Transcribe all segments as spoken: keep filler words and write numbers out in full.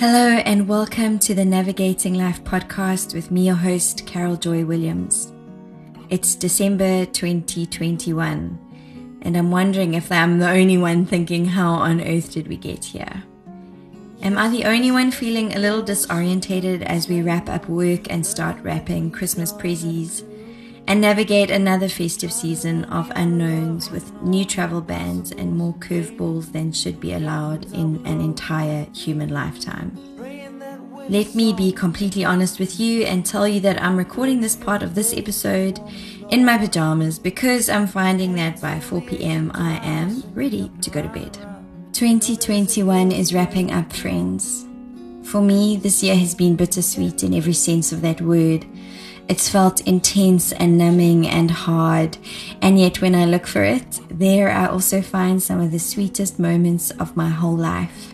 Hello and welcome to the Navigating Life podcast with me, your host, Carol Joy Williams. It's December twenty twenty-one, and I'm wondering if I'm the only one thinking, how on earth did we get here? Am I the only one feeling a little disorientated as we wrap up work and start wrapping Christmas prezzies and navigate another festive season of unknowns with new travel bans and more curveballs than should be allowed in an entire human lifetime? Let me be completely honest with you and tell you that I'm recording this part of this episode in my pajamas because I'm finding that by four p.m. I am ready to go to bed. twenty twenty-one is wrapping up, friends. For me, this year has been bittersweet in every sense of that word. It's felt intense and numbing and hard, and yet when I look for it, there I also find some of the sweetest moments of my whole life.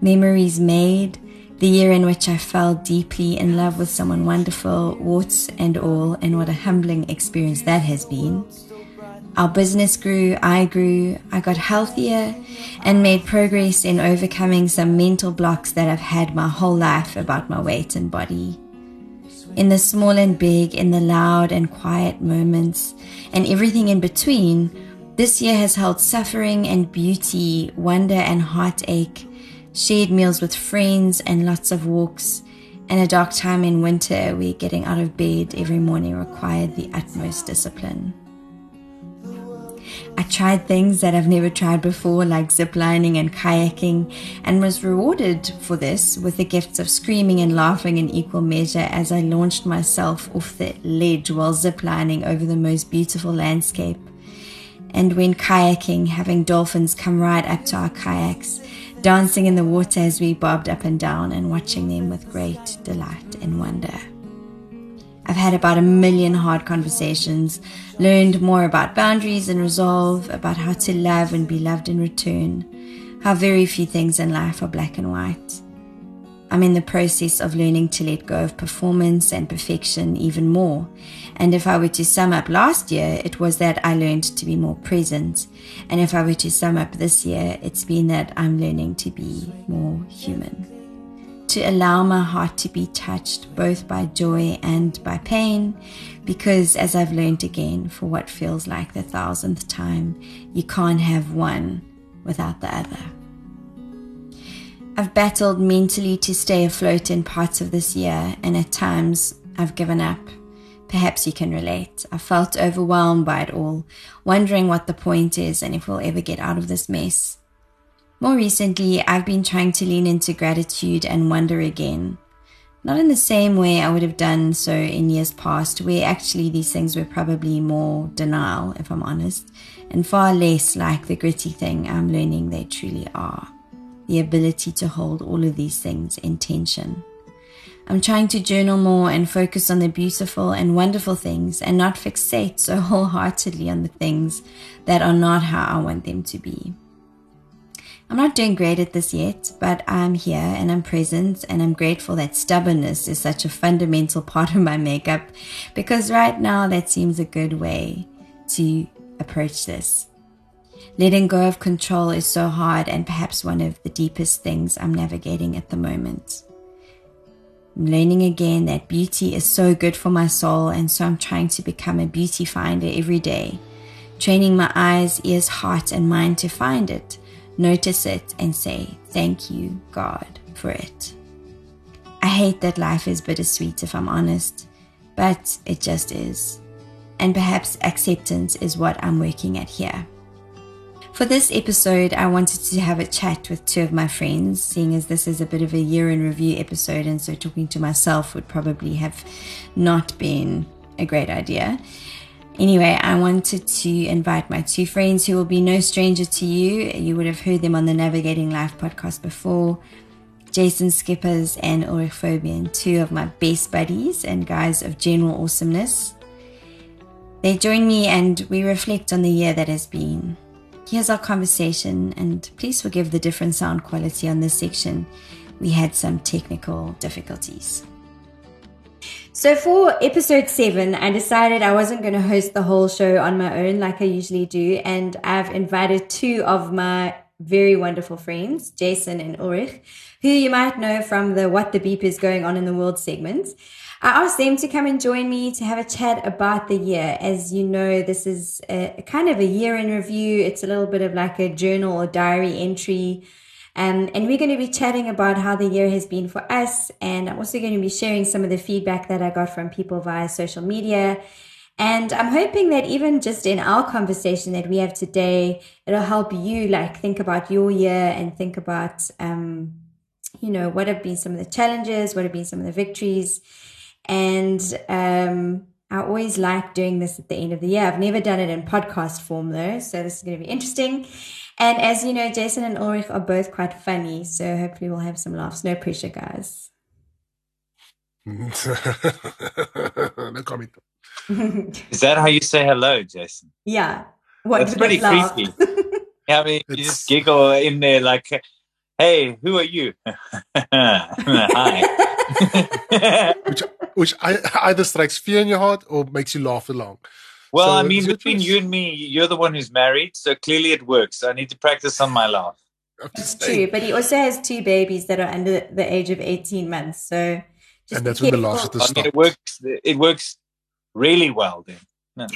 Memories made, the year in which I fell deeply in love with someone wonderful, warts and all, and what a humbling experience that has been. Our business grew, I grew, I got healthier and made progress in overcoming some mental blocks that I've had my whole life about my weight and body. In the small and big, in the loud and quiet moments, and everything in between, this year has held suffering and beauty, wonder and heartache, shared meals with friends and lots of walks, and a dark time in winter where getting out of bed every morning required the utmost discipline. I tried things that I've never tried before, like ziplining and kayaking, and was rewarded for this with the gifts of screaming and laughing in equal measure as I launched myself off the ledge while ziplining over the most beautiful landscape. And when kayaking, having dolphins come right up to our kayaks, dancing in the water as we bobbed up and down and watching them with great delight and wonder. I've had about a million hard conversations, learned more about boundaries and resolve, about how to love and be loved in return, how very few things in life are black and white. I'm in the process of learning to let go of performance and perfection even more. And if I were to sum up last year, it was that I learned to be more present. And if I were to sum up this year, it's been that I'm learning to be more human. To allow my heart to be touched both by joy and by pain, because as I've learned again for what feels like the thousandth time, you can't have one without the other. I've battled mentally to stay afloat in parts of this year, and at times I've given up. Perhaps you can relate. I felt overwhelmed by it all, wondering what the point is and if we'll ever get out of this mess. More recently, I've been trying to lean into gratitude and wonder again. Not in the same way I would have done so in years past, where actually these things were probably more denial, if I'm honest, and far less like the gritty thing I'm learning they truly are. The ability to hold all of these things in tension. I'm trying to journal more and focus on the beautiful and wonderful things and not fixate so wholeheartedly on the things that are not how I want them to be. I'm not doing great at this yet, but I'm here and I'm present, and I'm grateful that stubbornness is such a fundamental part of my makeup, because right now that seems a good way to approach this. Letting go of control is so hard and perhaps one of the deepest things I'm navigating at the moment. I'm learning again that beauty is so good for my soul, and so I'm trying to become a beauty finder every day, training my eyes, ears, heart and mind to find it. Notice it and say, thank you, God, for it. I hate that life is bittersweet, if I'm honest, but it just is. And perhaps acceptance is what I'm working at here. For this episode, I wanted to have a chat with two of my friends, seeing as this is a bit of a year in review episode, and so talking to myself would probably have not been a great idea. Anyway, I wanted to invite my two friends who will be no stranger to you. You would have heard them on the Navigating Life podcast before. Jason Skippers and Ulrich Phobian, two of my best buddies and guys of general awesomeness. They join me and we reflect on the year that has been. Here's our conversation, and please forgive the different sound quality on this section. We had some technical difficulties. So for episode seven, I decided I wasn't going to host the whole show on my own like I usually do, and I've invited two of my very wonderful friends, Jason and Ulrich, who you might know from the What the Beep is Going On in the World segments. I asked them to come and join me to have a chat about the year. As you know, this is a, kind of a year in review. It's a little bit of like a journal or diary entry. Um, and we're going to be chatting about how the year has been for us. And I'm also going to be sharing some of the feedback that I got from people via social media. And I'm hoping that even just in our conversation that we have today, it'll help you like think about your year and think about, um, you know, what have been some of the challenges, what have been some of the victories. And um, I always like doing this at the end of the year. I've never done it in podcast form though, so this is going to be interesting. And as you know, Jason and Ulrich are both quite funny, so hopefully we'll have some laughs. No pressure, guys. No comment. Is that how you say hello, Jason? Yeah. What, that's pretty creepy. Yeah, I mean, you it's... just giggle in there like, hey, who are you? Hi. which which either strikes fear in your heart or makes you laugh along. Well, so, I mean, between you and me, you're the one who's married, so clearly it works. I need to practice on my laugh. That's true, but he also has two babies that are under the age of eighteen months, so... Just and that's when the laughs at the start. I mean, it works, it works really well then. No.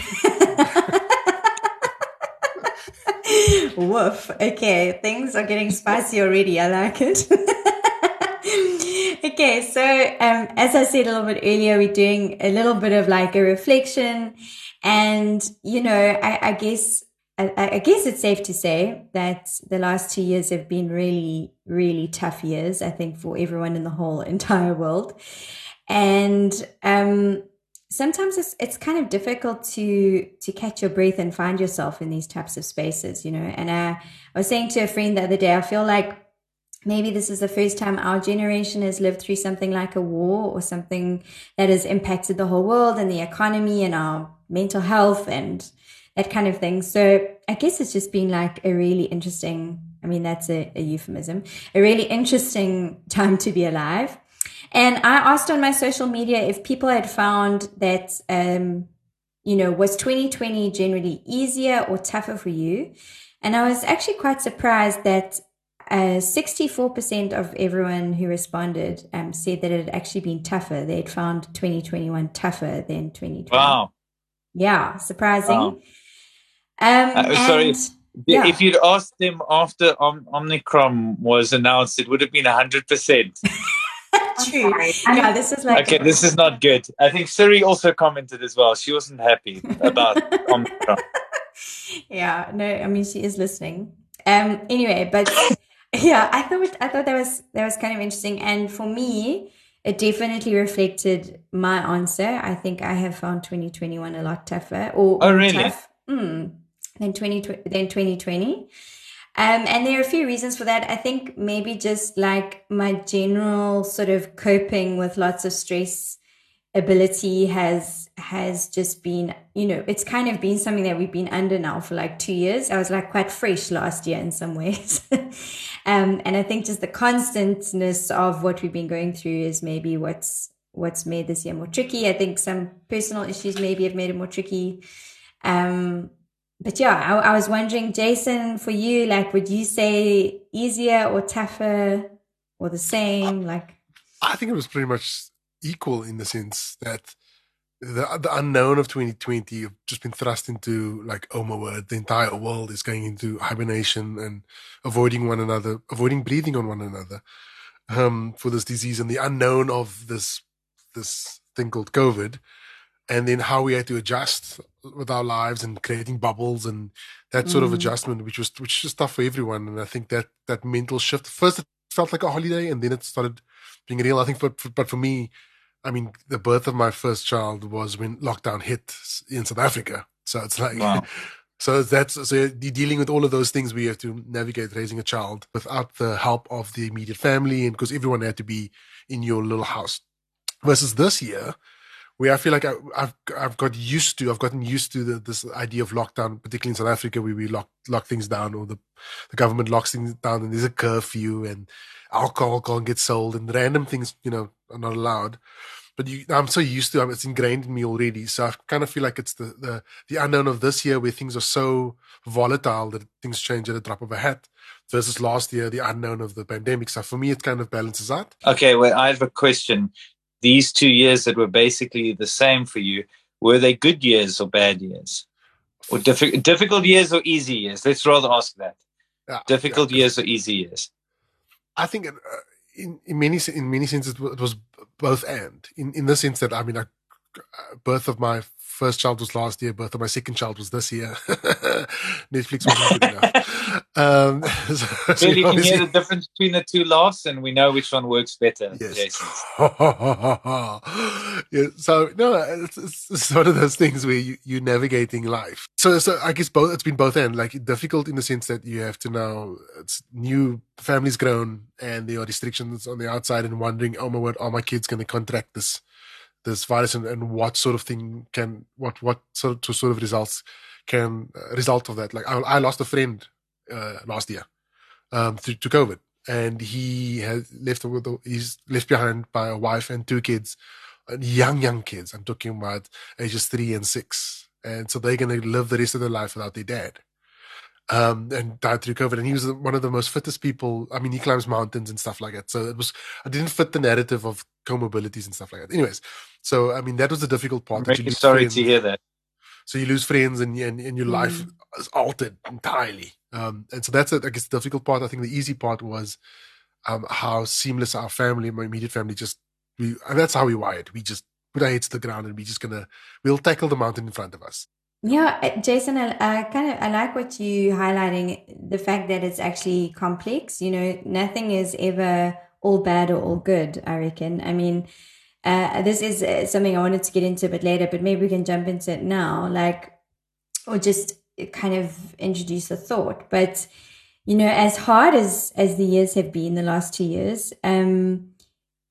Woof. Okay, things are getting spicy already. I like it. Okay, so um, as I said a little bit earlier, we're doing a little bit of like a reflection. And, you know, I, I guess I, I guess it's safe to say that the last two years have been really, really tough years, I think, for everyone in the whole entire world. And um, sometimes it's, it's kind of difficult to to catch your breath and find yourself in these types of spaces, you know. And I, I was saying to a friend the other day, I feel like maybe this is the first time our generation has lived through something like a war or something that has impacted the whole world and the economy and our mental health and that kind of thing. So I guess it's just been like a really interesting, I mean, that's a, a euphemism, a really interesting time to be alive. And I asked on my social media if people had found that, um, you know, was twenty twenty generally easier or tougher for you? And I was actually quite surprised that Uh, sixty-four percent of everyone who responded um, said that it had actually been tougher. They had found twenty twenty-one tougher than twenty twenty. Wow. Yeah, surprising. Wow. Um, uh, sorry, yeah. If you'd asked them after Om- Omicron was announced, it would have been one hundred percent. True. Yeah, this is like okay, a- this is not good. I think Siri also commented as well. She wasn't happy about Omicron. Yeah, no, I mean, she is listening. Um. Anyway, but... Yeah, I thought I thought that was that was kind of interesting, and for me, it definitely reflected my answer. I think I have found twenty twenty-one a lot tougher, or oh really, tough, mm, than twenty than twenty twenty. Um, and there are a few reasons for that. I think maybe just like my general sort of coping with lots of stress ability has has just been, you know, it's kind of been something that we've been under now for like two years. I was like quite fresh last year in some ways. um, and I think just the constantness of what we've been going through is maybe what's what's made this year more tricky. I think some personal issues maybe have made it more tricky. Um, but yeah, I, I was wondering, Jason, for you, like, would you say easier or tougher or the same? Like, I think it was pretty much equal in the sense that the, the unknown of twenty twenty, you've just been thrust into, like, oh my word, the entire world is going into hibernation and avoiding one another, avoiding breathing on one another um, for this disease and the unknown of this this thing called COVID, and then how we had to adjust with our lives and creating bubbles and that sort mm. of adjustment, which was which is tough for everyone. And I think that that mental shift, first it felt like a holiday, and then it started being real. I think, but for, but for me, I mean, the birth of my first child was when lockdown hit in South Africa. So it's like, wow. so that's, so you're dealing with all of those things we have to navigate raising a child without the help of the immediate family, and because everyone had to be in your little house. Versus this year, where I feel like I, I've I've got used to, I've gotten used to the, this idea of lockdown, particularly in South Africa, where we lock, lock things down, or the, the government locks things down and there's a curfew and alcohol can't get sold and random things, you know, are not allowed. But you, I'm so used to it. It's ingrained in me already. So I kind of feel like it's the, the, the unknown of this year, where things are so volatile that things change at a drop of a hat, versus last year, the unknown of the pandemic. So for me, it kind of balances out. Okay, well, I have a question. These two years that were basically the same for you, were they good years or bad years? Or diffi- difficult years or easy years? Let's rather ask that. Yeah, difficult yeah. years or easy years? I think uh, in, in many in many senses, it was both and. In in the sense that, I mean, I, birth of my first child was last year, birth of my second child was this year. Netflix wasn't good enough. Um, so, so you can hear the difference between the two laughs, and we know which one works better. Yes. yeah, so, no, it's, it's, it's one of those things where you, you're navigating life. So, so I guess both. It's been both and, like, difficult in the sense that you have to now, it's new, family's grown, and there are restrictions on the outside, and wondering, oh my word, are my kids going to contract this? This virus, and, and what sort of thing can what what sort of, sort of results can uh, result of that? Like I, I lost a friend uh, last year um, to, to COVID, and he has left with he's left behind by a wife and two kids, and young young kids. I'm talking about ages three and six, and so they're going to live the rest of their life without their dad. Um, and died through COVID. And he was one of the most fittest people. I mean, he climbs mountains and stuff like that. So it was, I didn't fit the narrative of comorbidities and stuff like that. Anyways, so, I mean, that was the difficult part. I'm really sorry friends. to hear that. So you lose friends, and, and, and your life mm. is altered entirely. Um, and so that's, a, I guess, the difficult part. I think the easy part was um, how seamless our family, my immediate family, just, we, and that's how we wired. We just put our heads to the ground, and we're just going to, we'll tackle the mountain in front of us. Yeah, Jason, I, I kind of I like what you highlighting, the fact that it's actually complex. You know, nothing is ever all bad or all good, I reckon. I mean, uh, this is something I wanted to get into a bit later, but maybe we can jump into it now, like, or just kind of introduce a thought. But, you know, as hard as, as the years have been, the last two years, um,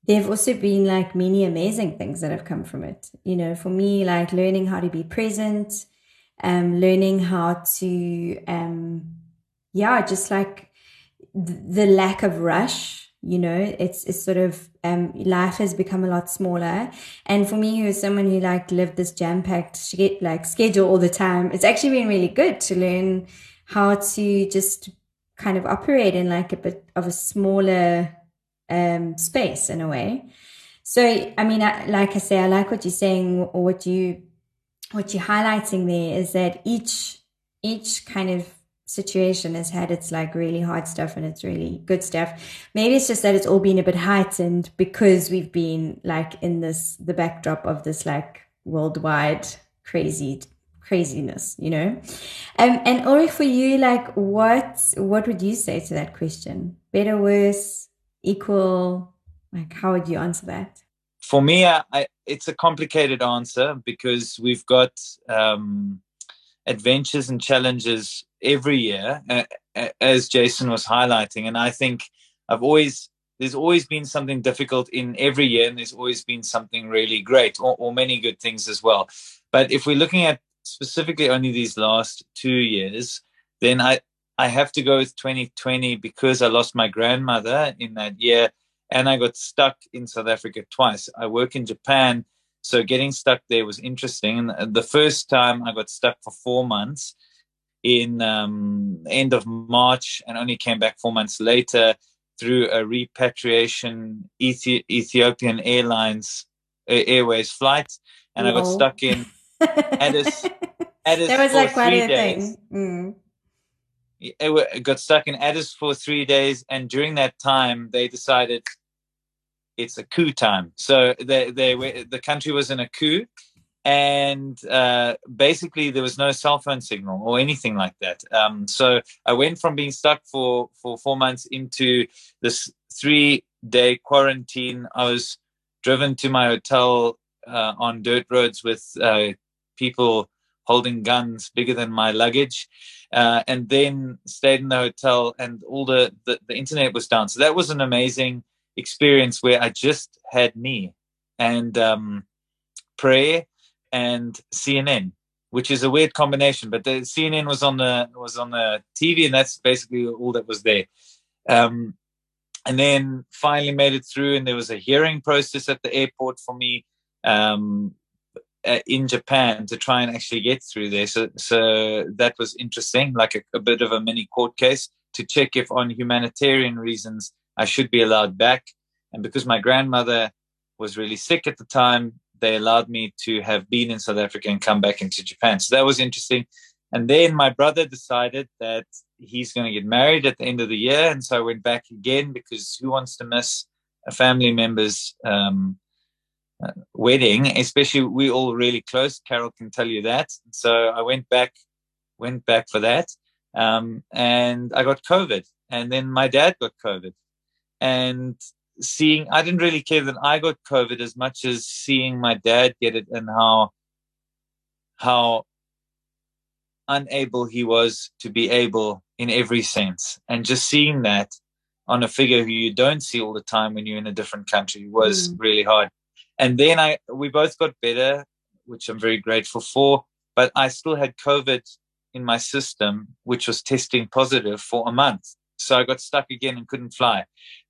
there have also been like many amazing things that have come from it. You know, for me, like learning how to be present. Um, learning how to, um, yeah, just like th- the lack of rush, you know, it's, it's sort of, um, life has become a lot smaller. And for me, who is someone who like lived this jam packed like schedule all the time, it's actually been really good to learn how to just kind of operate in like a bit of a smaller, um, space in a way. So, I mean, I, like I say, I like what you're saying, or what you What you're highlighting there is that each each kind of situation has had its like really hard stuff and it's really good stuff. Maybe it's just that it's all been a bit heightened because we've been like in this the backdrop of this like worldwide crazy craziness, you know. Um, and Ulrich, for you, like what what would you say to that question? Better, worse, equal? Like how would you answer that? For me, I, I, it's a complicated answer because we've got um, adventures and challenges every year, uh, as Jason was highlighting. And I think I've always, there's always been something difficult in every year, and there's always been something really great, or, or many good things as well. But if we're looking at specifically only these last two years, then I, I have to go with twenty twenty because I lost my grandmother in that year. And I got stuck in South Africa twice. I work in Japan, so getting stuck there was interesting. And the first time I got stuck for four months in um, end of March, and only came back four months later through a repatriation Ethi- Ethiopian Airlines uh, Airways flight. And no. I got stuck in Addis Addis that was for like quite a days. thing. Mm. I got stuck in Addis for three days, and during that time, they decided it's a coup time. So they, they were, the country was in a coup, and uh, basically there was no cell phone signal or anything like that. Um, so I went from being stuck for, for four months into this three-day quarantine. I was driven to my hotel uh, on dirt roads with uh, people holding guns bigger than my luggage, uh, and then stayed in the hotel, and all the, the, the internet was down. So that was an amazing experience where I just had me and um, prayer and C N N, which is a weird combination, but the C N N was on the, was on the T V, and that's basically all that was there. Um, and then finally made it through, and there was a hearing process at the airport for me. um, in Japan to try and actually get through there. So, so that was interesting, like a, a bit of a mini court case to check if on humanitarian reasons I should be allowed back. And because my grandmother was really sick at the time, they allowed me to have been in South Africa and come back into Japan. So that was interesting. And then my brother decided that he's going to get married at the end of the year. And so I went back again because who wants to miss a family member's um, uh, wedding? Especially, we all really close. Carol can tell you that. So I went back, went back for that. Um, and I got COVID. And then my dad got COVID. And seeing, I didn't really care that I got COVID as much as seeing my dad get it and how, how, unable he was to be able in every sense. And just seeing that on a figure who you don't see all the time when you're in a different country was mm. really hard. And then I we both got better, which I'm very grateful for, but I still had COVID in my system, which was testing positive for a month. So I got stuck again and couldn't fly.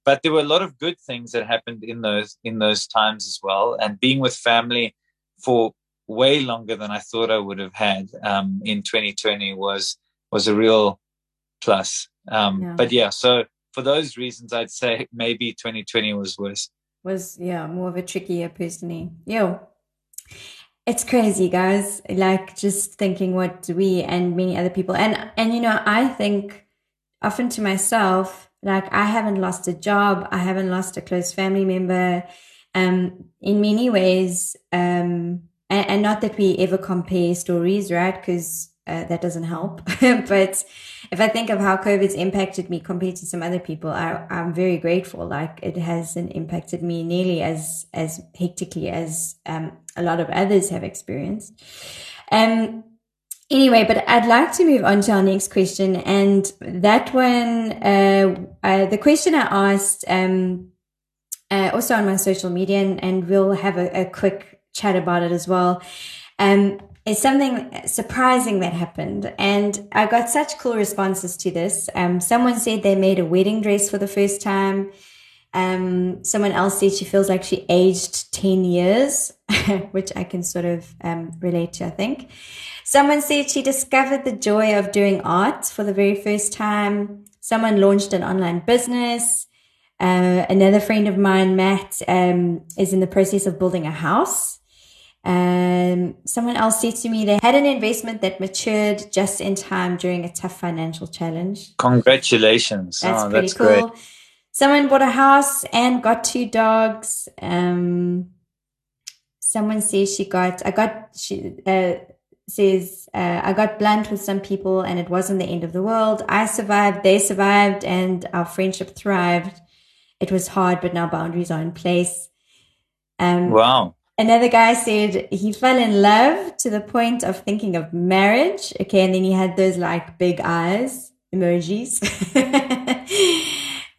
But there were a lot of good things that happened in those in those times as well. And being with family for way longer than I thought I would have had um, in twenty twenty was was a real plus. Um, yeah. But yeah, so for those reasons, I'd say maybe twenty twenty was worse. Was, yeah, more of a tricky year personally. Yeah. It's crazy, guys. Like just thinking what we and many other people. And, and, you know, I think often to myself, like I haven't lost a job. I haven't lost a close family member. Um, in many ways, um, and not that we ever compare stories, right? Because uh, that doesn't help. But if I think of how COVID's impacted me compared to some other people, I, I'm very grateful. Like it hasn't impacted me nearly as as hectically as um, a lot of others have experienced. Um. Anyway, but I'd like to move on to our next question, and that one, uh, uh, the question I asked um, uh, also on my social media, and, and we'll have a, a quick chat about it as well. Um, it's something surprising that happened. And I got such cool responses to this. Um, someone said they made a wedding dress for the first time. Um, someone else said she feels like she aged ten years, which I can sort of um, relate to, I think. Someone said she discovered the joy of doing art for the very first time. Someone launched an online business. Uh, another friend of mine, Matt, um, is in the process of building a house. Um, someone else said to me they had an investment that matured just in time during a tough financial challenge. Congratulations. That's oh, pretty that's cool. Great. Someone bought a house and got two dogs. Um, someone says she got, I got, she uh, says, uh, I got blunt with some people and it wasn't the end of the world. I survived, they survived, and our friendship thrived. It was hard, but now boundaries are in place. Um, wow. Another guy said he fell in love to the point of thinking of marriage. Okay, and then he had those like big eyes emojis.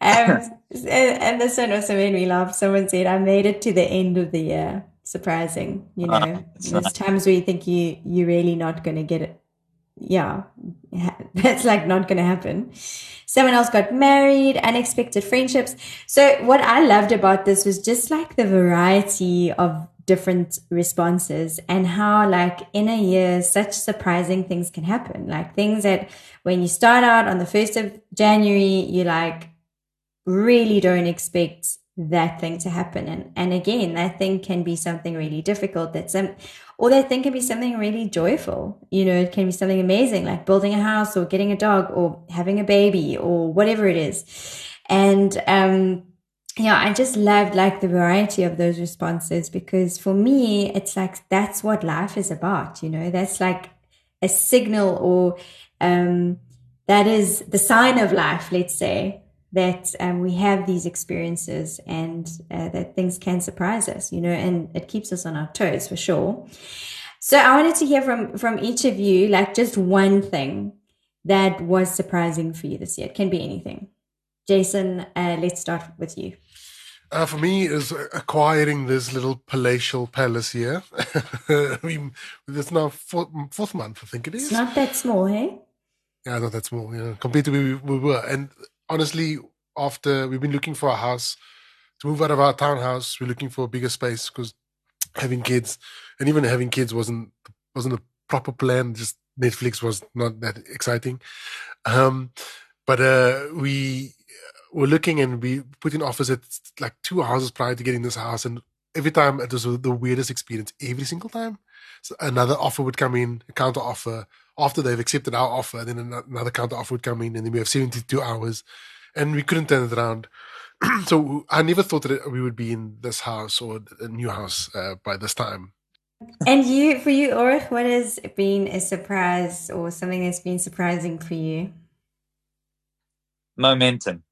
um, and this one also made me laugh. Someone said, I made it to the end of the year. Surprising, you know. Oh, there's nice. Times where you think you, you're really not going to get it. Yeah, that's like not going to happen. Someone else got married, unexpected friendships. So what I loved about this was just like the variety of different responses and how like in a year, such surprising things can happen. Like things that when you start out on the first of January, you like really don't expect that thing to happen. And, and again, that thing can be something really difficult. That's some, or that thing can be something really joyful. You know, it can be something amazing like building a house or getting a dog or having a baby or whatever it is. And, um, yeah, I just loved like the variety of those responses, because for me, it's like, that's what life is about. You know, that's like a signal, or, um, that is the sign of life, let's say, that um, we have these experiences and uh, that things can surprise us, you know, and it keeps us on our toes for sure. So I wanted to hear from, from each of you, like just one thing that was surprising for you this year. It can be anything. Jason, uh, let's start with you. Uh, for me, it was acquiring this little palatial palace here. I mean, it's now fourth, fourth month, I think it is. It's not that small, hey? Yeah, not that small, yeah, compared to where we were. And honestly, after we've been looking for a house to move out of our townhouse, we're looking for a bigger space because having kids, and even having kids wasn't wasn't a proper plan. Just Netflix was not that exciting. Um, but uh, we were looking, and we put in offers at like two houses prior to getting this house, and every time it was the weirdest experience. Every single time, so another offer would come in, a counter offer. After they've accepted our offer, then another counter offer would come in, and then we have seventy-two hours, and we couldn't turn it around. So I never thought that we would be in this house or a new house uh, by this time. And you, for you, Ulrich, what has been a surprise or something that's been surprising for you? Momentum.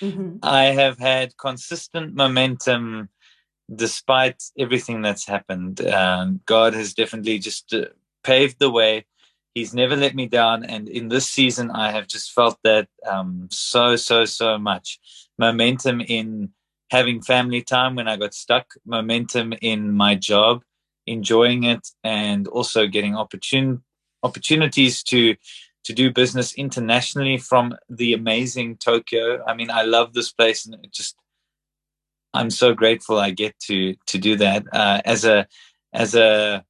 Mm-hmm. I have had consistent momentum despite everything that's happened. Um, God has definitely just uh, paved the way. He's never let me down. And in this season, I have just felt that um, so, so, so much. Momentum in having family time when I got stuck, momentum in my job, enjoying it, and also getting opportun- opportunities to, to do business internationally from the amazing Tokyo. I mean, I love this place, and it just, I'm so grateful I get to, to do that uh, as a, as a,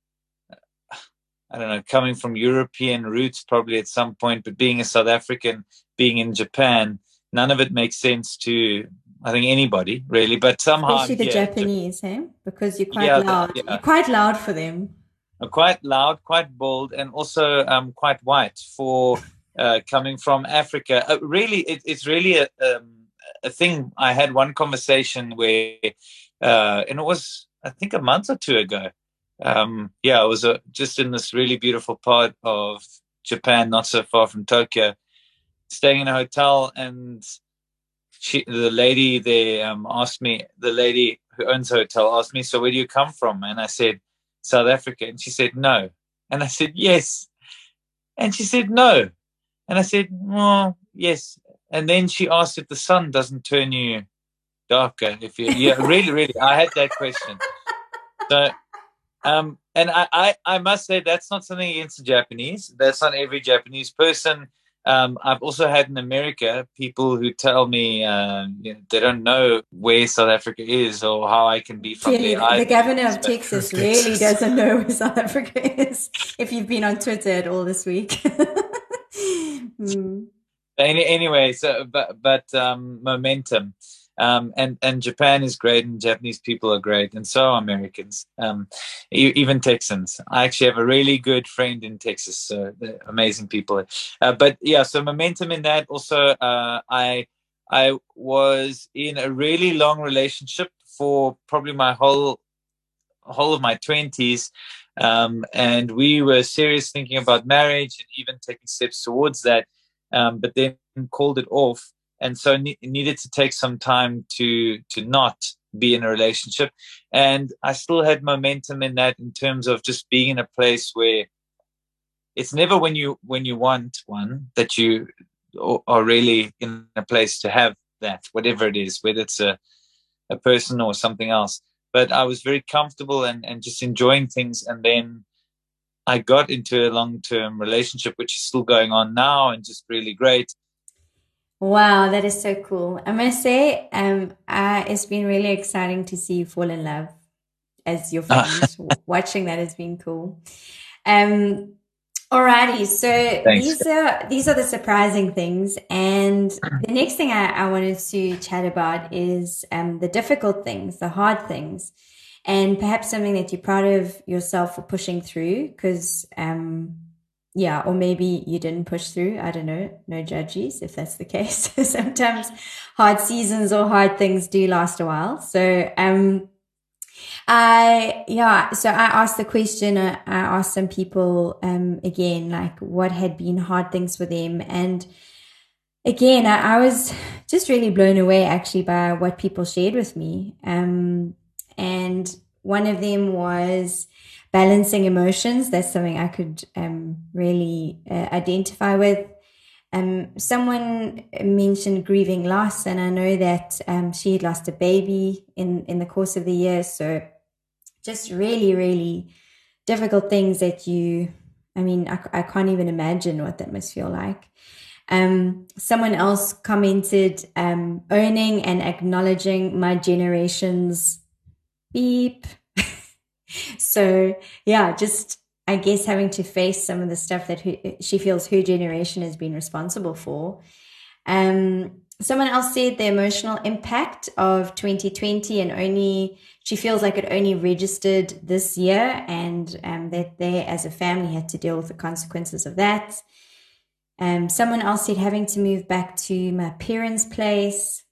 I don't know, coming from European roots probably at some point, but being a South African, being in Japan, none of it makes sense to, I think, anybody really, but somehow. Especially the yeah, Japanese, Jap- eh? Because you're quite yeah, loud. Yeah. You're quite loud for them. Quite loud, quite bold, and also um, quite white for uh, coming from Africa. Uh, really, it, it's really a, um, a thing. I had one conversation where, uh, and it was, I think, a month or two ago. Um, yeah, I was uh, just in this really beautiful part of Japan, not so far from Tokyo, staying in a hotel, and she, the lady there um, asked me, the lady who owns the hotel asked me, so where do you come from? And I said, South Africa. And she said, no. And I said, yes. And she said, no. And I said, well, yes. And then she asked if the sun doesn't turn you darker. If you, yeah, really, really, I had that question. So. Um, and I, I, I must say that's not something against the Japanese. That's not every Japanese person. Um, I've also had in America people who tell me uh, you know, they don't know where South Africa is or how I can be from yeah, there. The governor of Texas really doesn't know where South Africa is, if you've been on Twitter at all this week. mm. Any, anyway, so but, but um, momentum. Um, and, and Japan is great, and Japanese people are great, and so are Americans, um, e- even Texans. I actually have a really good friend in Texas, so they're amazing people. Uh, but, yeah, so momentum in that. Also, uh, I I was in a really long relationship for probably my whole whole of my twenties, um, and we were serious thinking about marriage and even taking steps towards that, um, but then called it off. And so ne- needed to take some time to to not be in a relationship. And I still had momentum in that, in terms of just being in a place where it's never when you when you want one that you are really in a place to have that, whatever it is, whether it's a, a person or something else. But I was very comfortable and, and just enjoying things. And then I got into a long-term relationship, which is still going on now and just really great. Wow, that is so cool. I must say, um, uh, it's been really exciting to see you fall in love as your friends. Watching that has been cool. Um, alrighty, so Thanks. these are these are the surprising things, and the next thing I, I wanted to chat about is um, the difficult things, the hard things, and perhaps something that you're proud of yourself for pushing through, because. Um, Yeah, or maybe you didn't push through. I don't know. No judges if that's the case. Sometimes hard seasons or hard things do last a while. So, um, I, yeah, so I asked the question, I asked some people, um, again, like what had been hard things for them. And again, I, I was just really blown away actually by what people shared with me. Um, and one of them was, balancing emotions. That's something I could um, really uh, identify with. Um, someone mentioned grieving loss, and I know that um, she had lost a baby in, in the course of the year. So just really, really difficult things that you, I mean, I, I can't even imagine what that must feel like. Um, someone else commented, um, owning and acknowledging my generation's beep. So yeah, just I guess having to face some of the stuff that her, she feels her generation has been responsible for. Um, someone else said the emotional impact of twenty twenty and only she feels like it only registered this year, and um, that they as a family had to deal with the consequences of that. Um, someone else said having to move back to my parents' place.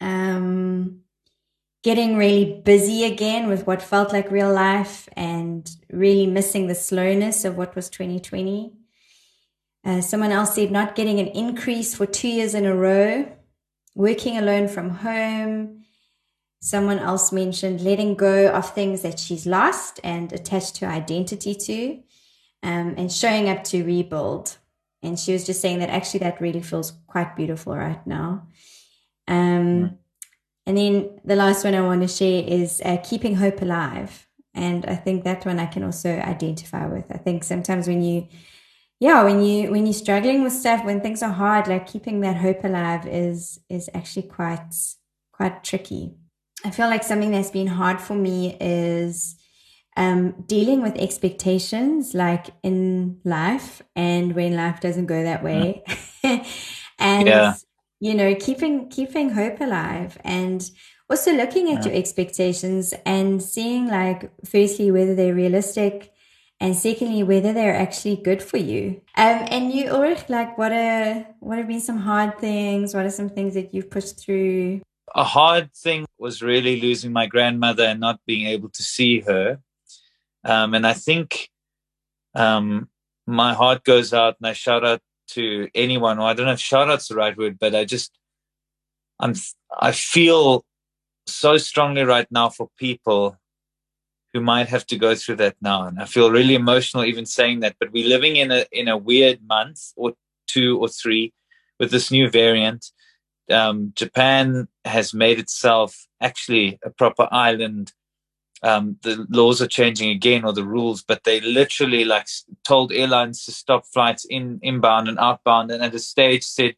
Um, getting really busy again with what felt like real life and really missing the slowness of what was twenty twenty. Uh, someone else said not getting an increase for two years in a row, working alone from home. Someone else mentioned letting go of things that she's lost and attached her identity to, um, and showing up to rebuild. And she was just saying that actually that really feels quite beautiful right now. Um, and then the last one I want to share is uh, keeping hope alive. And I think that one I can also identify with. I think sometimes when you, yeah, when you, when you're struggling with stuff, when things are hard, like keeping that hope alive is, is actually quite, quite tricky. I feel like something that's been hard for me is um, dealing with expectations, like in life and when life doesn't go that way. and yeah. You know, keeping keeping hope alive, and also looking at yeah. your expectations and seeing, like, firstly, whether they're realistic, and secondly, whether they're actually good for you. Um, and you, Ulrich, like, what are what have been some hard things? What are some things that you've pushed through? A hard thing was really losing my grandmother and not being able to see her. Um, and I think um, my heart goes out, and I shout out to anyone, or I don't know if shout out's the right word, but I just, I'm, I feel so strongly right now for people who might have to go through that now. And I feel really emotional even saying that, but we're living in a, in a weird month or two or three with this new variant. Um, Japan has made itself actually a proper island. Um, the laws are changing again, or the rules, but they literally like told airlines to stop flights in inbound and outbound. And at a stage said,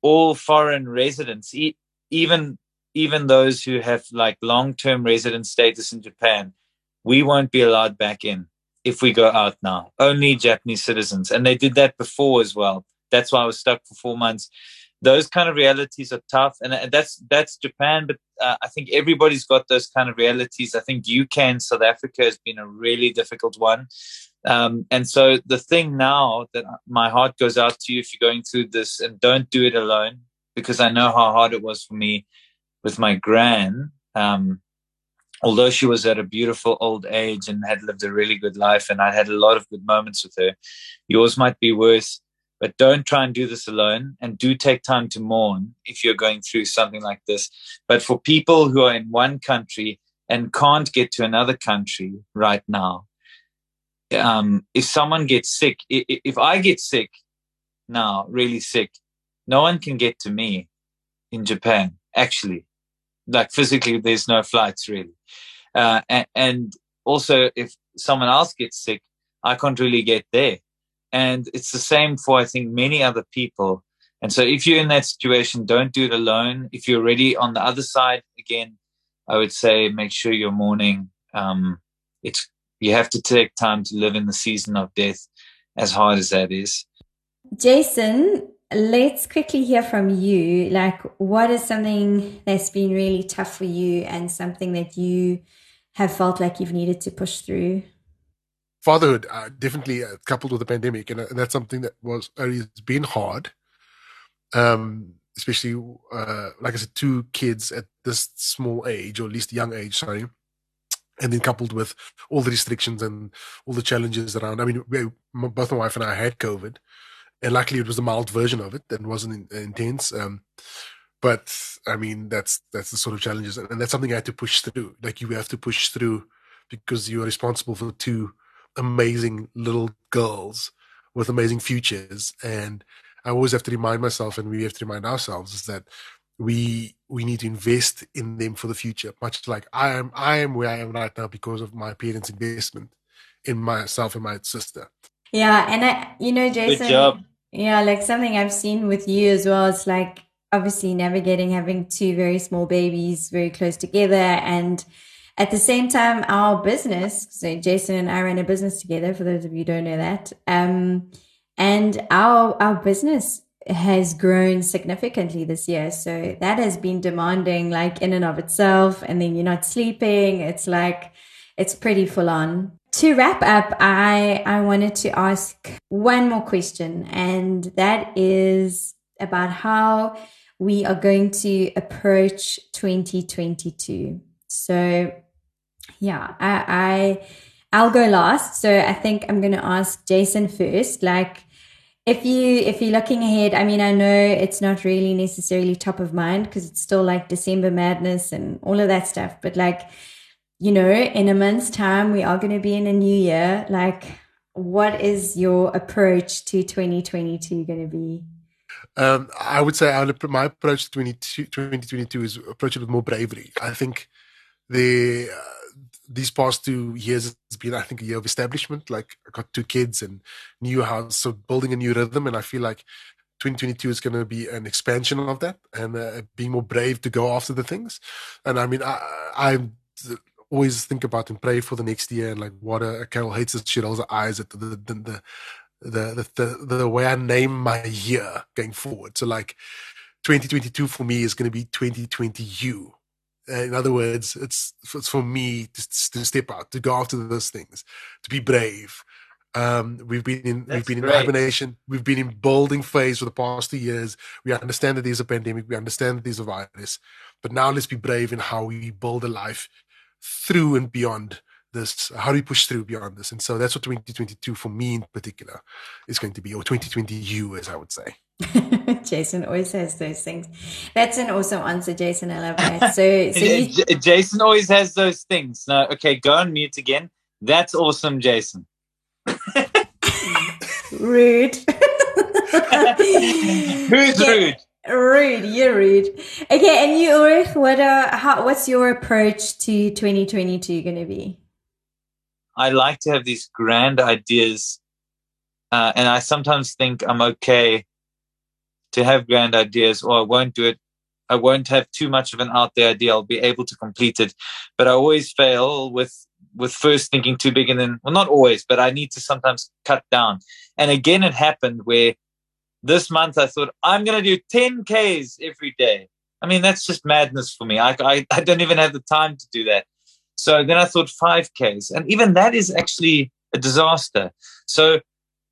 all foreign residents, e- even, even those who have like long-term resident status in Japan, we won't be allowed back in if we go out now, only Japanese citizens. And they did that before as well. That's why I was stuck for four months. Those kind of realities are tough, and that's that's Japan, but uh, I think everybody's got those kind of realities. I think U K and South Africa has been a really difficult one. Um, and so the thing now that my heart goes out to you if you're going through this, and don't do it alone, because I know how hard it was for me with my gran. Um, although she was at a beautiful old age and had lived a really good life, and I had a lot of good moments with her. Yours might be worse. But don't try and do this alone, and do take time to mourn if you're going through something like this. But for people who are in one country and can't get to another country right now, um, if someone gets sick, if I get sick now, really sick, no one can get to me in Japan, actually. Like physically, there's no flights really. Uh, and, and also if someone else gets sick, I can't really get there. And it's the same for, I think, many other people. And so if you're in that situation, don't do it alone. If you're already on the other side, again, I would say make sure you're mourning. Um, it's, you have to take time to live in the season of death, as hard as that is. Jason, let's quickly hear from you. Like, what is something that's been really tough for you and something that you have felt like you've needed to push through? Fatherhood, uh, definitely uh, coupled with the pandemic, and, uh, and that's something that was uh, it's been hard, um, especially uh, like I said, two kids at this small age, or at least young age, sorry, and then coupled with all the restrictions and all the challenges around. I mean, we, both my wife and I had COVID, and luckily it was a mild version of it that wasn't in, intense. Um, but I mean, that's that's the sort of challenges, and that's something I had to push through. Like, you have to push through because you are responsible for two amazing little girls with amazing futures, and I always have to remind myself, and we have to remind ourselves, is that we we need to invest in them for the future, much like I am I am where I am right now because of my parents' investment in myself and my sister. Yeah, and I, you know, Jason, good job. Yeah, like something I've seen with you as well, it's like obviously navigating having two very small babies very close together, and At the same time, our business, so Jason and I ran a business together, for those of you who don't know that, um, and our our business has grown significantly this year. So that has been demanding, like, in and of itself, and then you're not sleeping. It's like, it's pretty full on. To wrap up, I, I wanted to ask one more question, and that is about how we are going to approach twenty twenty-two. So yeah, I, I, I'll go last. So I think I'm going to ask Jason first. Like, if you, if you're looking ahead, I mean, I know it's not really necessarily top of mind because it's still like December madness and all of that stuff, but like, you know, in a month's time, we are going to be in a new year. Like, what is your approach to twenty twenty-two going to be? Um, I would say I'll, my approach to twenty twenty-two is approach it with more bravery. I think the uh, these past two years has been, I think, a year of establishment. Like, I got two kids and new house, so building a new rhythm. And I feel like twenty twenty-two is going to be an expansion of that and uh, being more brave to go after the things. And I mean, I, I always think about and pray for the next year. And like, what a, Carol hates this, she rolls her eyes at the the the the, the, the, the way I name my year going forward. So like, twenty twenty-two for me is going to be twenty twenty you. In other words, it's, it's for me to, to step out, to go after those things, to be brave. Um, we've been in That's we've been great. in hibernation. We've been in building phase for the past two years. We understand that there's a pandemic. We understand that there's a virus. But now let's be brave in how we build a life through and beyond this. How do we push through beyond this? And so that's what twenty twenty-two for me in particular is going to be, or twenty twenty you, as I would say. Jason always has those things. That's an awesome answer, Jason. I love that. So, so you... J- Jason always has those things. No, okay, go on mute again. That's awesome, Jason. Rude. Who's yeah. rude? Rude, you're rude. Okay, and you, Ulrich, what uh, how, what's your approach to twenty twenty-two going to be? I like to have these grand ideas, uh, and I sometimes think I'm okay to have grand ideas, or I won't do it. I won't have too much of an out there idea. I'll be able to complete it, but I always fail with, with first thinking too big. And then, well, not always, but I need to sometimes cut down. And again, it happened where this month I thought I'm going to do ten Ks every day. I mean, that's just madness for me. I, I, I don't even have the time to do that. So then I thought five Ks, and even that is actually a disaster. So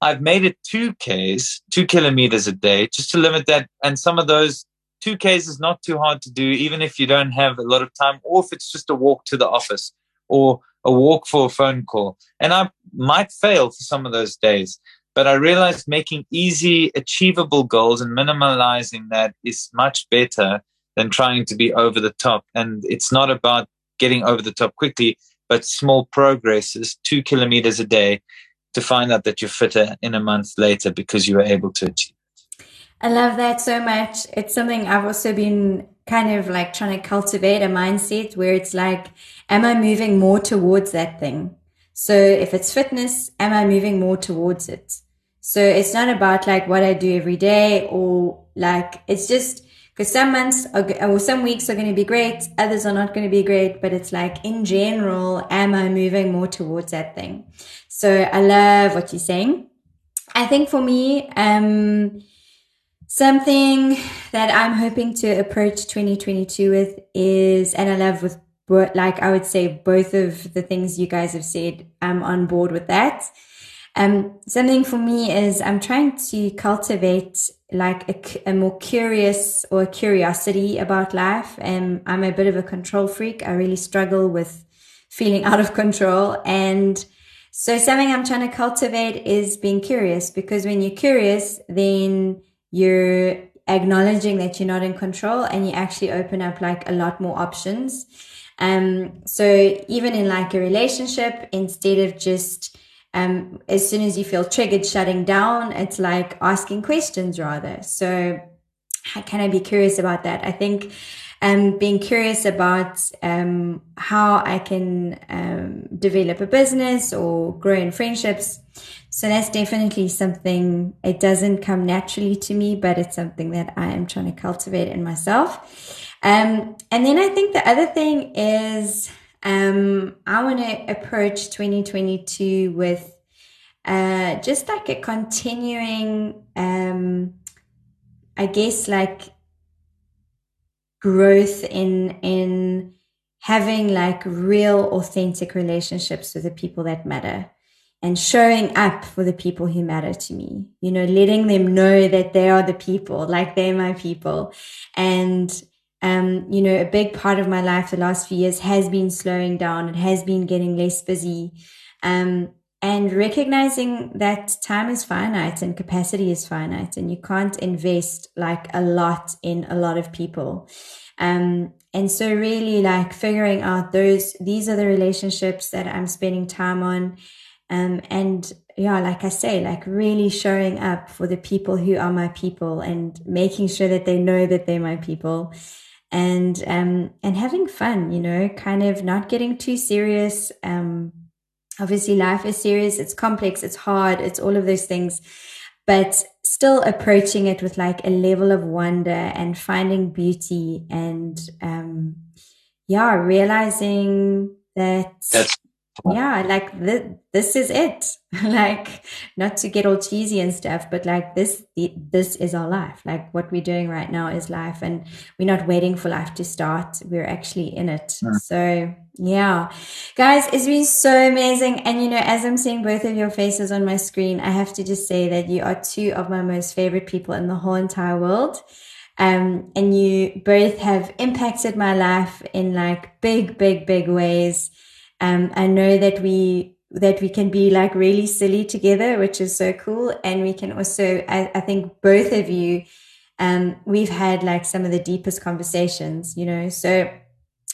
I've made it two Ks, two kilometers a day, just to limit that. And some of those two Ks is not too hard to do, even if you don't have a lot of time, or if it's just a walk to the office or a walk for a phone call. And I might fail for some of those days, but I realized making easy, achievable goals and minimalizing that is much better than trying to be over the top. And it's not about getting over the top quickly, but small progresses, two kilometers a day, to find out that you're fitter in a month later because you were able to achieve it. I love that so much. It's something I've also been kind of like trying to cultivate, a mindset where it's like, am I moving more towards that thing? So if it's fitness, am I moving more towards it? So it's not about like what I do every day, or like, it's just because some months are, or some weeks are going to be great, others are not going to be great, but it's like, in general, am I moving more towards that thing? So I love what you're saying. I think for me, um, something that I'm hoping to approach twenty twenty-two with is, and I love with, like, I would say both of the things you guys have said, I'm on board with that. Um, something for me is I'm trying to cultivate like a, a more curious or a curiosity about life. And um, I'm a bit of a control freak. I really struggle with feeling out of control. And so something I'm trying to cultivate is being curious, because when you're curious, then you're acknowledging that you're not in control, and you actually open up like a lot more options. Um, so even in like a relationship, instead of just Um, as soon as you feel triggered shutting down, it's like asking questions rather. So can I be curious about that? I think um, being curious about um, how I can um, develop a business or grow in friendships. So that's definitely something, it doesn't come naturally to me, but it's something that I am trying to cultivate in myself. Um, and then I think the other thing is Um, I want to approach twenty twenty-two with uh, just like a continuing, um, I guess, like growth in in having like real, authentic relationships with the people that matter, and showing up for the people who matter to me. You know, letting them know that they are the people, like they're my people, and. Um, you know, a big part of my life the last few years has been slowing down. It has been getting less busy, um, and recognizing that time is finite and capacity is finite, and you can't invest like a lot in a lot of people. Um, and so really like figuring out those, these are the relationships that I'm spending time on. Um, and yeah, like I say, like really showing up for the people who are my people and making sure that they know that they're my people. And um, and having fun, you know, kind of not getting too serious. Um, obviously, life is serious. It's complex. It's hard. It's all of those things. But still approaching it with like a level of wonder and finding beauty and, um, yeah, realizing that, That's- yeah, like th- this is it. Like, not to get all cheesy and stuff, but like this, the, this is our life. Like what we're doing right now is life, and we're not waiting for life to start. We're actually in it. Mm. So yeah, guys, it's been so amazing. And you know, as I'm seeing both of your faces on my screen, I have to just say that you are two of my most favorite people in the whole entire world. Um, and you both have impacted my life in like big, big, big ways. Um, I know that we that we can be like really silly together, which is so cool. And we can also, I, I think both of you, um, we've had like some of the deepest conversations, you know. So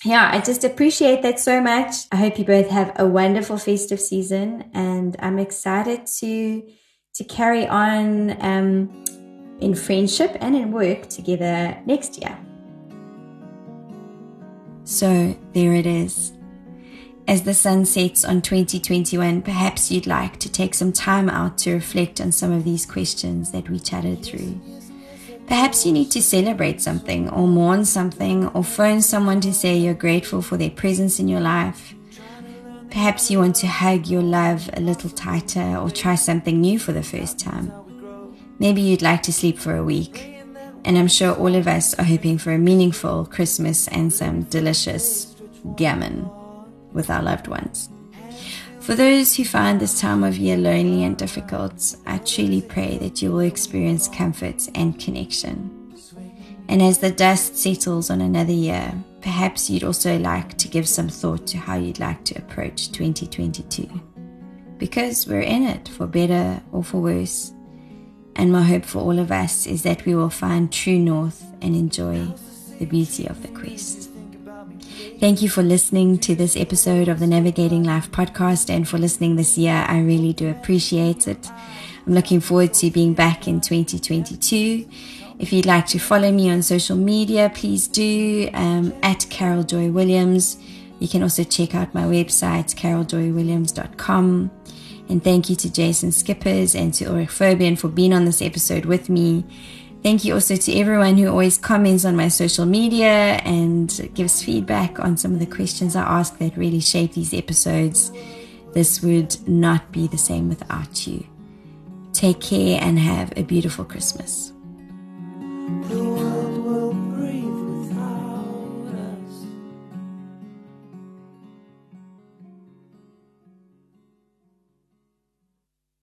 yeah, I just appreciate that so much. I hope you both have a wonderful festive season, and I'm excited to to carry on um, in friendship and in work together next year. So there it is. As the sun sets on twenty twenty-one, perhaps you'd like to take some time out to reflect on some of these questions that we chatted through. Perhaps you need to celebrate something or mourn something or phone someone to say you're grateful for their presence in your life. Perhaps you want to hug your love a little tighter or try something new for the first time. Maybe you'd like to sleep for a week. And I'm sure all of us are hoping for a meaningful Christmas and some delicious gammon with our loved ones. For those who find this time of year lonely and difficult, I truly pray that you will experience comfort and connection. And as the dust settles on another year, perhaps you'd also like to give some thought to how you'd like to approach twenty twenty-two, because we're in it for better or for worse. And my hope for all of us is that we will find true north and enjoy the beauty of the quest. Thank you for listening to this episode of the Navigating Life podcast, and for listening this year. I really do appreciate it. I'm looking forward to being back in twenty twenty-two. If you'd like to follow me on social media, please do, um, at Carol Joy Williams. You can also check out my website, carol joy williams dot com. And thank you to Jason Skippers and to Ulrich Phobian for being on this episode with me. Thank you also to everyone who always comments on my social media and gives feedback on some of the questions I ask that really shape these episodes. This would not be the same without you. Take care and have a beautiful Christmas.